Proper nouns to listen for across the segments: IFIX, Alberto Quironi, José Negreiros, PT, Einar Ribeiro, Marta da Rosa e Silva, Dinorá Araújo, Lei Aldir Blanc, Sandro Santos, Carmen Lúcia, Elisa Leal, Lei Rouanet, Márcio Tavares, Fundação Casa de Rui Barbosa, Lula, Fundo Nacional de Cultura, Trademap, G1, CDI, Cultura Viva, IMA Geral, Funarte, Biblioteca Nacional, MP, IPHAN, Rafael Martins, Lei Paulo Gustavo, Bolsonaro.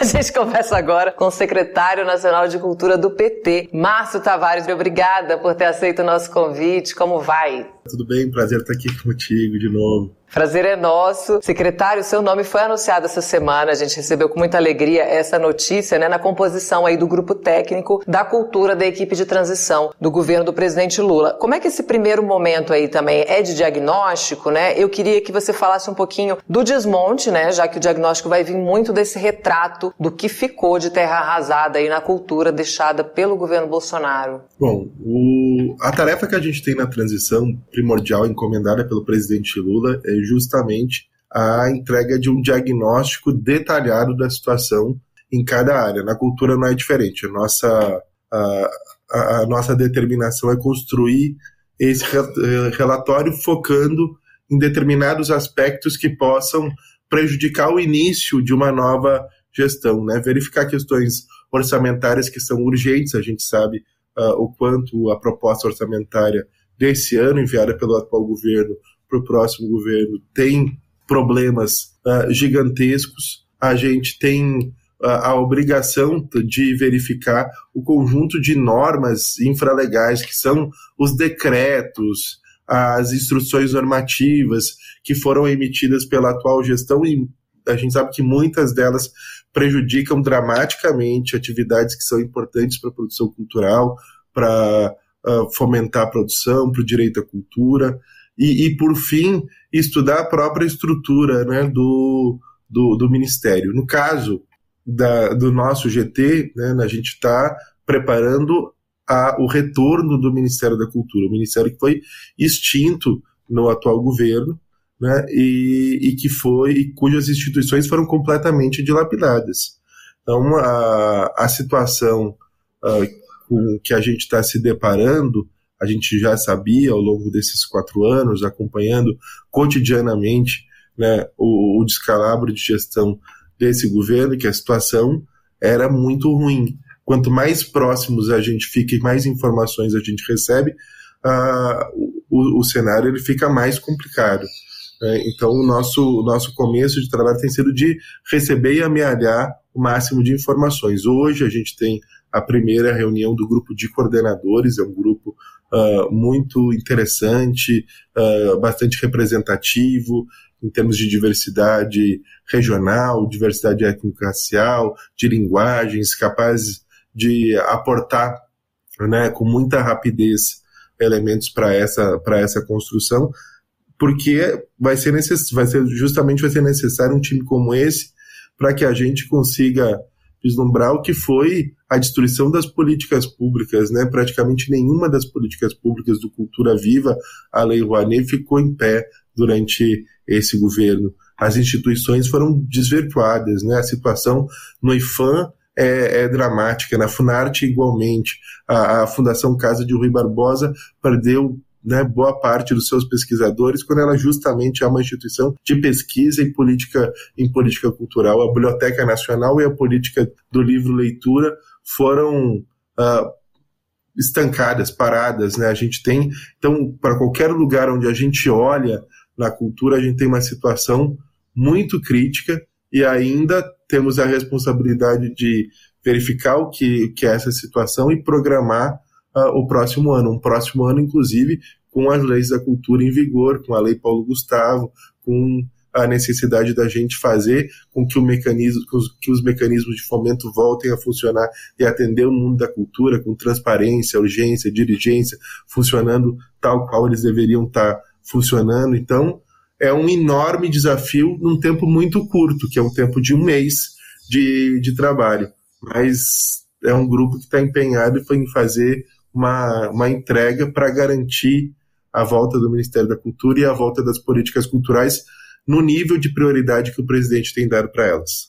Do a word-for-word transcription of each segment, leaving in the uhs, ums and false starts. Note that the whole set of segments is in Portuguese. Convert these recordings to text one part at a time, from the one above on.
A gente conversa agora com o secretário nacional de Cultura do P T, Márcio Tavares. Obrigada por ter aceito o nosso convite. Como vai? Tudo bem? Prazer estar aqui contigo de novo. Prazer é nosso. Secretário, seu nome foi anunciado essa semana. A gente recebeu com muita alegria essa notícia, né, na composição aí do grupo técnico da cultura da equipe de transição do governo do presidente Lula. Como é que esse primeiro momento aí também é de diagnóstico, né? Eu queria que você falasse um pouquinho do desmonte, né, já que o diagnóstico vai vir muito desse retrato do que ficou de terra arrasada aí na cultura deixada pelo governo Bolsonaro. Bom, o... a tarefa que a gente tem na transição primordial encomendada pelo presidente Lula é justamente a entrega de um diagnóstico detalhado da situação em cada área. Na cultura não é diferente. A nossa, a, a, a nossa determinação é construir esse relatório focando em determinados aspectos que possam prejudicar o início de uma nova gestão, né? Verificar questões orçamentárias que são urgentes. A gente sabe uh, o quanto a proposta orçamentária desse ano, enviada pelo atual governo para o próximo governo, tem problemas uh, gigantescos. A gente tem uh, a obrigação de verificar o conjunto de normas infralegais, que são os decretos, as instruções normativas que foram emitidas pela atual gestão, e a gente sabe que muitas delas prejudicam dramaticamente atividades que são importantes para a produção cultural, para uh, fomentar a produção, para o direito à cultura. E, e, por fim, estudar a própria estrutura, né, do, do, do Ministério. No caso da, do nosso G T, né, a gente está preparando a, o retorno do Ministério da Cultura, o Ministério que foi extinto no atual governo, né, e, e, que foi, e cujas instituições foram completamente dilapidadas. Então, a, a situação a, com que a gente está se deparando, a gente já sabia ao longo desses quatro anos, acompanhando cotidianamente, né, o, o descalabro de gestão desse governo, que a situação era muito ruim. Quanto mais próximos a gente fica e mais informações a gente recebe, uh, o, o cenário ele fica mais complicado, né? Então o nosso, o nosso começo de trabalho tem sido de receber e amealhar o máximo de informações. Hoje a gente tem a primeira reunião do grupo de coordenadores, é um grupo Uh, muito interessante, uh, bastante representativo em termos de diversidade regional, diversidade étnico-racial, de linguagens, capazes de aportar, né, com muita rapidez elementos para essa, para essa construção, porque vai ser necess... vai ser, justamente vai ser necessário um time como esse para que a gente consiga vislumbrar o que foi a destruição das políticas públicas, né? Praticamente nenhuma das políticas públicas do Cultura Viva, a Lei Rouanet, ficou em pé durante esse governo. As instituições foram desvirtuadas, né? A situação no IPHAN é, é dramática, na Funarte igualmente. A, a Fundação Casa de Rui Barbosa perdeu, né, boa parte dos seus pesquisadores, quando ela justamente é uma instituição de pesquisa em política, em política cultural. A Biblioteca Nacional e a política do livro-leitura foram uh, estancadas, paradas, né? A gente tem, então, para qualquer lugar onde a gente olha na cultura, a gente tem uma situação muito crítica e ainda temos a responsabilidade de verificar o que, que é essa situação e programar o próximo ano, um próximo ano inclusive com as leis da cultura em vigor, com a Lei Paulo Gustavo, com a necessidade da gente fazer com que, o mecanismo, que os mecanismos de fomento voltem a funcionar e atender o mundo da cultura com transparência, urgência, diligência, funcionando tal qual eles deveriam estar funcionando. Então é um enorme desafio num tempo muito curto, que é um tempo de um mês de, de trabalho, mas é um grupo que está empenhado em fazer Uma, uma entrega para garantir a volta do Ministério da Cultura e a volta das políticas culturais no nível de prioridade que o presidente tem dado para elas.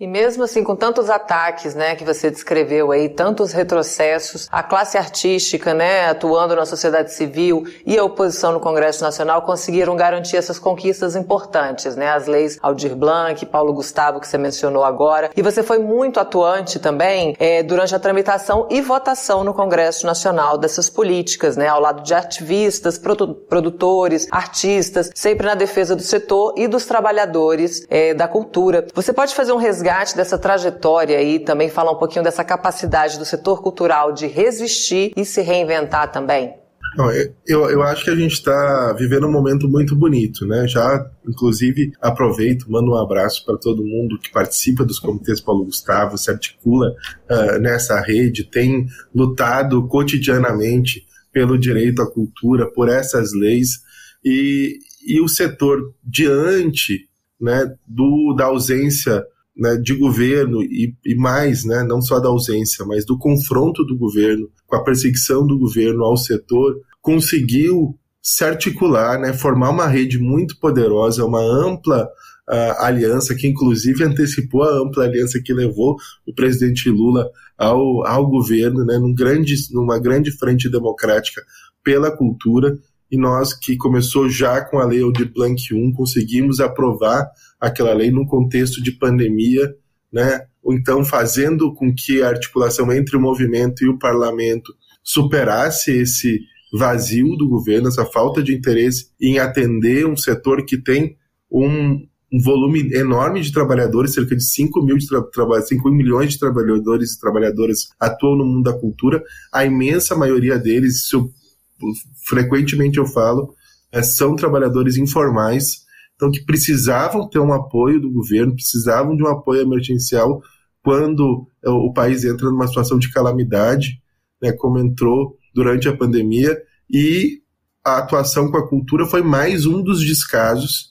E mesmo assim, com tantos ataques, né, que você descreveu aí, tantos retrocessos, a classe artística, né, atuando na sociedade civil e a oposição no Congresso Nacional conseguiram garantir essas conquistas importantes, né, as leis Aldir Blanc, Paulo Gustavo, que você mencionou agora. E você foi muito atuante também é, durante a tramitação e votação no Congresso Nacional dessas políticas, né, ao lado de ativistas, produ- produtores, artistas, sempre na defesa do setor e dos trabalhadores é, da cultura. Você pode fazer um resgate resgate dessa trajetória e também falar um pouquinho dessa capacidade do setor cultural de resistir e se reinventar também? Não, eu, eu acho que a gente está vivendo um momento muito bonito, né? Já, inclusive, aproveito, mando um abraço para todo mundo que participa dos comitês Paulo Gustavo, se articula uh, nessa rede, tem lutado cotidianamente pelo direito à cultura, por essas leis, e, e o setor, diante, né, do, da ausência, né, de governo e, e mais, né, não só da ausência, mas do confronto do governo, com a perseguição do governo ao setor, conseguiu se articular, né, formar uma rede muito poderosa, uma ampla uh, aliança, que inclusive antecipou a ampla aliança que levou o presidente Lula ao, ao governo, né, num grande, numa grande frente democrática pela cultura, e nós, que começou já com a Lei Aldir Blanc um, conseguimos aprovar aquela lei num contexto de pandemia, né? Ou então fazendo com que a articulação entre o movimento e o parlamento superasse esse vazio do governo, essa falta de interesse em atender um setor que tem um, um volume enorme de trabalhadores, cerca de cinco, mil de tra- tra- cinco milhões de trabalhadores e trabalhadoras atuam no mundo da cultura, a imensa maioria deles, isso eu, frequentemente eu falo, é, são trabalhadores informais, então que precisavam ter um apoio do governo, precisavam de um apoio emergencial quando o país entra numa situação de calamidade, né, como entrou durante a pandemia, e a atuação com a cultura foi mais um dos descasos,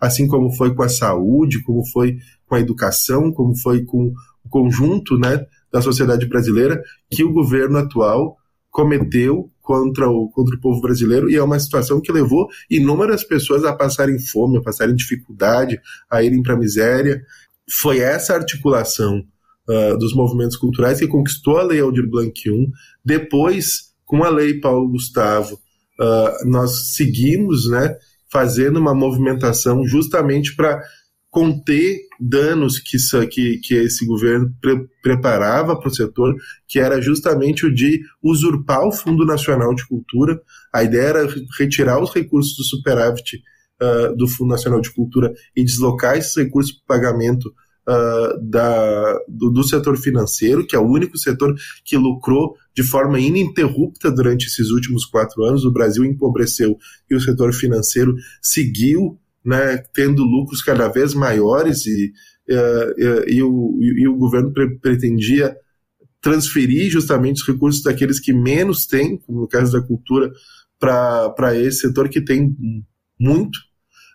assim como foi com a saúde, como foi com a educação, como foi com o conjunto, né, da sociedade brasileira, que o governo atual cometeu contra o, contra o povo brasileiro, e é uma situação que levou inúmeras pessoas a passarem fome, a passarem dificuldade, a irem para a miséria. Foi essa articulação uh, dos movimentos culturais que conquistou a Lei Aldir Blanc um. Depois, com a Lei Paulo Gustavo, uh, nós seguimos, né, fazendo uma movimentação justamente para conter danos que, que, que esse governo pre, preparava para o setor, que era justamente o de usurpar o Fundo Nacional de Cultura. A ideia era retirar os recursos do superávit uh, do Fundo Nacional de Cultura e deslocar esses recursos para o pagamento uh, da, do, do setor financeiro, que é o único setor que lucrou de forma ininterrupta durante esses últimos quatro anos. O Brasil empobreceu e o setor financeiro seguiu, né, tendo lucros cada vez maiores, e, e, e, o, e o governo pre- pretendia transferir justamente os recursos daqueles que menos têm, como no caso da cultura, para esse setor que tem muito,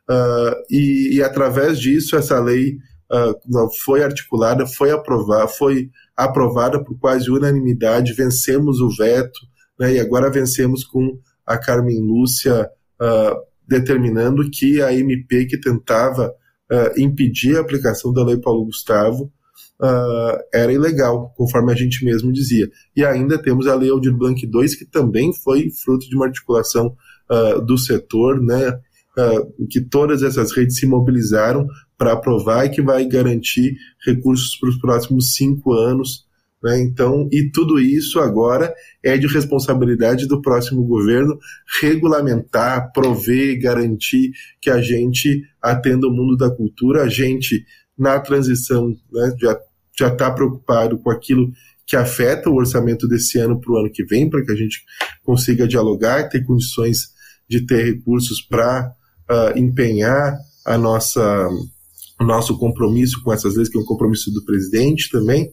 uh, e, e através disso essa lei uh, foi articulada, foi aprovada, foi aprovada por quase unanimidade, vencemos o veto, né, e agora vencemos com a Carmen Lúcia, uh, determinando que a M P que tentava uh, impedir a aplicação da Lei Paulo Gustavo uh, era ilegal, conforme a gente mesmo dizia. E ainda temos a Lei Aldir Blanc dois, que também foi fruto de uma articulação uh, do setor, né, uh, que todas essas redes se mobilizaram para aprovar e que vai garantir recursos para os próximos cinco anos. Né, então, e tudo isso agora é de responsabilidade do próximo governo regulamentar, prover, garantir que a gente atenda o mundo da cultura. A gente, na transição, né, já está preocupado com aquilo que afeta o orçamento desse ano para o ano que vem, para que a gente consiga dialogar, ter condições de ter recursos para uh, empenhar a nossa, o nosso compromisso com essas leis, que é um compromisso do presidente também.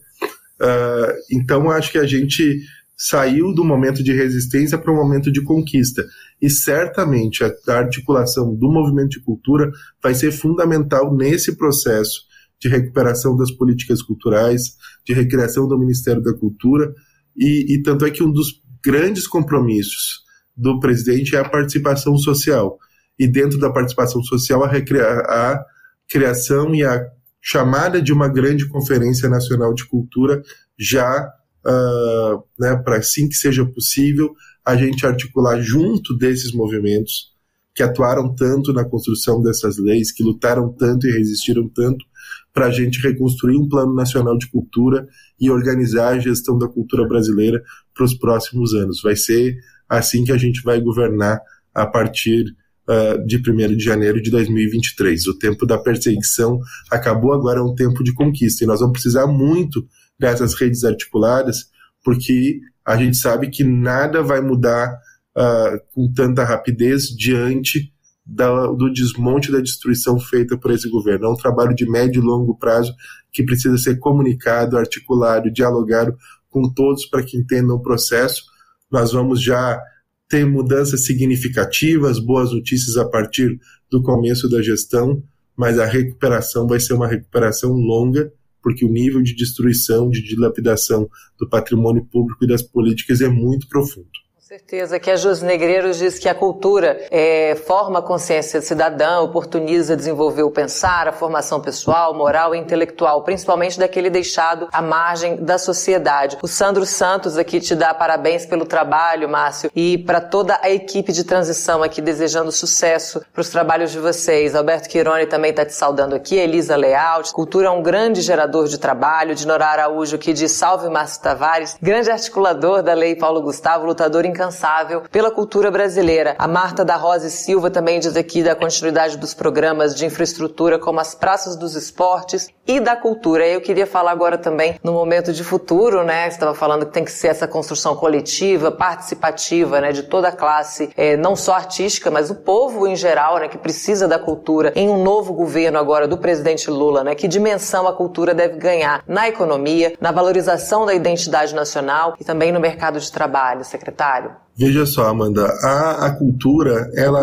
Uh, então acho que a gente saiu do momento de resistência para um momento de conquista, e certamente a, a articulação do movimento de cultura vai ser fundamental nesse processo de recuperação das políticas culturais, de recriação do Ministério da Cultura, e, e tanto é que um dos grandes compromissos do presidente é a participação social, e dentro da participação social a, recria, a criação e a chamada de uma grande Conferência Nacional de Cultura, já uh, né, para assim que seja possível, a gente articular junto desses movimentos que atuaram tanto na construção dessas leis, que lutaram tanto e resistiram tanto, para a gente reconstruir um Plano Nacional de Cultura e organizar a gestão da cultura brasileira para os próximos anos. Vai ser assim que a gente vai governar a partir uh, de primeiro de janeiro de dois mil e vinte e três. O tempo da perseguição acabou, agora é um tempo de conquista. E nós vamos precisar muito dessas redes articuladas, porque a gente sabe que nada vai mudar uh, com tanta rapidez diante da, do desmonte e da destruição feita por esse governo. É um trabalho de médio e longo prazo que precisa ser comunicado, articulado, dialogado com todos para que entendam o processo. Nós vamos já ter mudanças significativas, boas notícias a partir do começo da gestão, mas a recuperação vai ser uma recuperação longa, porque o nível de destruição, de dilapidação do patrimônio público e das políticas é muito profundo. Com certeza. Aqui a José Negreiros diz que a cultura é, forma a consciência do cidadão, oportuniza desenvolver o pensar, a formação pessoal, moral e intelectual, principalmente daquele deixado à margem da sociedade. O Sandro Santos aqui te dá parabéns pelo trabalho, Márcio, e para toda a equipe de transição aqui, desejando sucesso para os trabalhos de vocês. Alberto Quironi também está te saudando aqui, Elisa Leal. Cultura é um grande gerador de trabalho. Dinorá Araújo que diz salve Márcio Tavares, grande articulador da Lei Paulo Gustavo, lutador em incansável pela cultura brasileira. A Marta da Rosa e Silva também diz aqui da continuidade dos programas de infraestrutura como as praças dos esportes e da cultura. Eu queria falar agora também no momento de futuro, né? Você estava falando que tem que ser essa construção coletiva, participativa, né? De toda a classe, é, não só artística, mas o povo em geral, né? Que precisa da cultura em um novo governo agora do presidente Lula, né? Que dimensão a cultura deve ganhar na economia, na valorização da identidade nacional e também no mercado de trabalho, secretário? Veja só, Amanda, a, a cultura, ela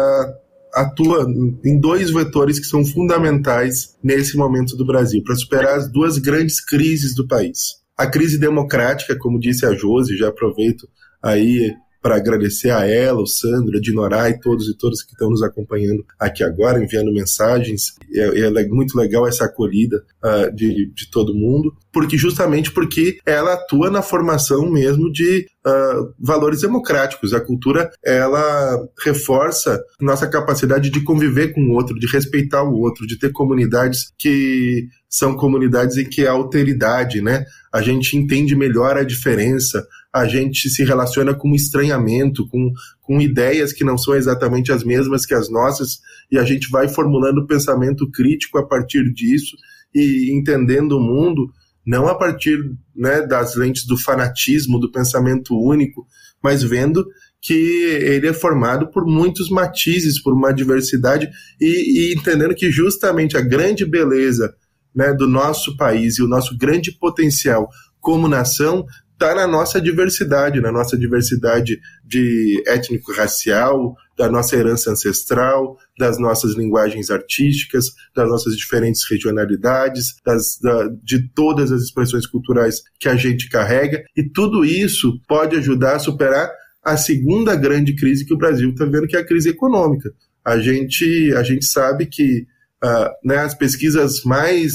atua em dois vetores que são fundamentais nesse momento do Brasil, para superar as duas grandes crises do país. A crise democrática, como disse a Josi, já aproveito aí para agradecer a ela, o Sandro, a Dinorá e todos e todas que estão nos acompanhando aqui agora, enviando mensagens. É, é muito legal essa acolhida uh, de, de todo mundo, porque justamente porque ela atua na formação mesmo de uh, valores democráticos. A cultura, ela reforça nossa capacidade de conviver com o outro, de respeitar o outro, de ter comunidades que são comunidades em que há alteridade, né? A gente entende melhor a diferença, a gente se relaciona com estranhamento, com, com ideias que não são exatamente as mesmas que as nossas, e a gente vai formulando pensamento crítico a partir disso e entendendo o mundo, não a partir, né, das lentes do fanatismo, do pensamento único, mas vendo que ele é formado por muitos matizes, por uma diversidade, e, e entendendo que justamente a grande beleza, né, do nosso país e o nosso grande potencial como nação está na nossa diversidade, na nossa diversidade de étnico-racial, da nossa herança ancestral, das nossas linguagens artísticas, das nossas diferentes regionalidades, das, da, de todas as expressões culturais que a gente carrega, e tudo isso pode ajudar a superar a segunda grande crise que o Brasil está vendo, que é a crise econômica. A gente, a gente sabe que uh, né, as pesquisas mais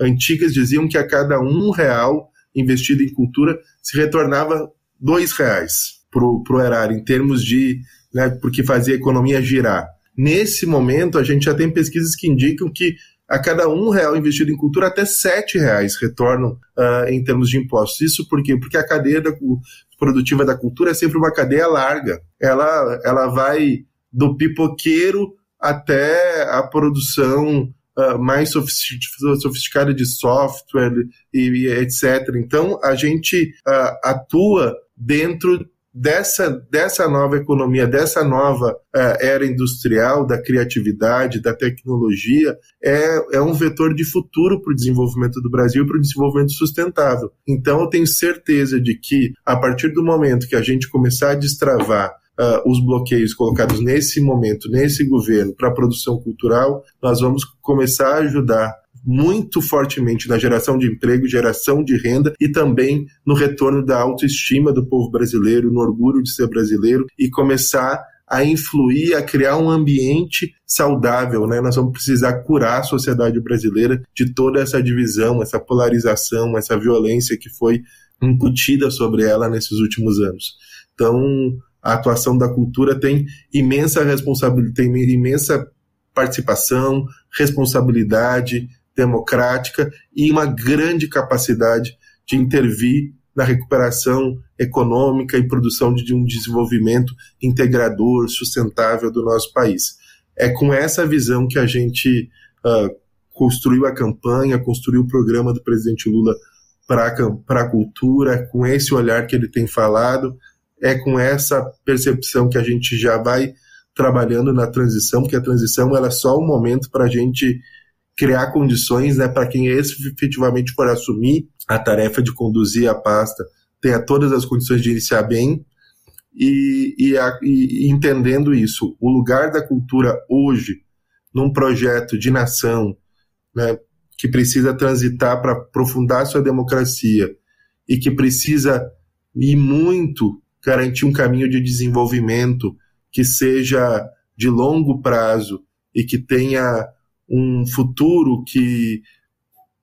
antigas diziam que a cada um real investido em cultura se retornava dois reais para o erário, em termos de, né, porque fazia a economia girar. Nesse momento, a gente já tem pesquisas que indicam que a cada um real investido em cultura, até sete reais retornam uh, em termos de impostos. Isso por quê? Porque a cadeia da, produtiva da cultura é sempre uma cadeia larga. Ela, ela vai do pipoqueiro até a produção Uh, mais sofisticada de software e, e etcétera. Então, a gente uh, atua dentro dessa, dessa nova economia, dessa nova uh, era industrial, da criatividade, da tecnologia. É, é um vetor de futuro para o desenvolvimento do Brasil e para o desenvolvimento sustentável. Então, eu tenho certeza de que, a partir do momento que a gente começar a destravar Uh, os bloqueios colocados nesse momento, nesse governo, para a produção cultural, nós vamos começar a ajudar muito fortemente na geração de emprego, geração de renda e também no retorno da autoestima do povo brasileiro, no orgulho de ser brasileiro, e começar a influir, a criar um ambiente saudável, né? Nós vamos precisar curar a sociedade brasileira de toda essa divisão, essa polarização, essa violência que foi incutida sobre ela nesses últimos anos. Então, a atuação da cultura tem imensa responsabilidade, tem imensa participação, responsabilidade democrática e uma grande capacidade de intervir na recuperação econômica e produção de um desenvolvimento integrador, sustentável do nosso país. É com essa visão que a gente uh, construiu a campanha, construiu o programa do presidente Lula para a cultura, com esse olhar que ele tem falado, é com essa percepção que a gente já vai trabalhando na transição, porque a transição ela é só um momento para a gente criar condições, né, para quem efetivamente for assumir a tarefa de conduzir a pasta, tenha todas as condições de iniciar bem, e, e, a, e entendendo isso, o lugar da cultura hoje, num projeto de nação, né, que precisa transitar para aprofundar sua democracia e que precisa, e muito, garantir um caminho de desenvolvimento que seja de longo prazo e que tenha um futuro que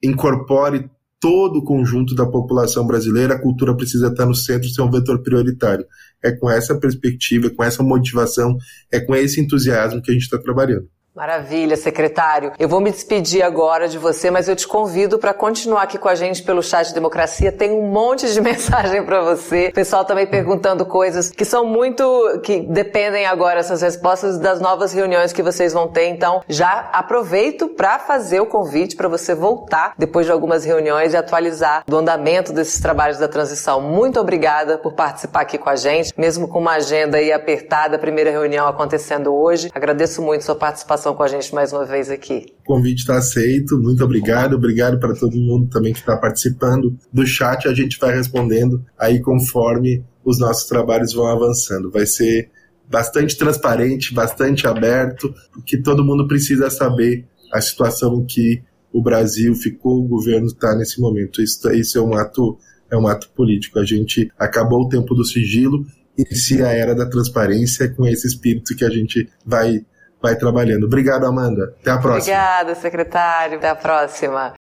incorpore todo o conjunto da população brasileira, a cultura precisa estar no centro, ser um vetor prioritário. É com essa perspectiva, é com essa motivação, é com esse entusiasmo que a gente está trabalhando. Maravilha, secretário. Eu vou me despedir agora de você, mas eu te convido para continuar aqui com a gente pelo Chat Democracia. Tem um monte de mensagem para você. O pessoal também perguntando coisas que são muito... que dependem agora, essas respostas, das novas reuniões que vocês vão ter. Então, já aproveito para fazer o convite para você voltar depois de algumas reuniões e atualizar do andamento desses trabalhos da transição. Muito obrigada por participar aqui com a gente, mesmo com uma agenda aí apertada, a primeira reunião acontecendo hoje. Agradeço muito a sua participação com a gente mais uma vez aqui. O convite está aceito, muito obrigado, obrigado para todo mundo também que está participando do chat, a gente vai respondendo aí conforme os nossos trabalhos vão avançando, vai ser bastante transparente, bastante aberto, porque todo mundo precisa saber a situação em que o Brasil ficou, o governo está nesse momento. Isso, isso é um ato, é um ato político, a gente acabou o tempo do sigilo, inicia a era da transparência com esse espírito que a gente vai vai trabalhando. Obrigado, Amanda. Até a próxima. Obrigada, secretário. Até a próxima.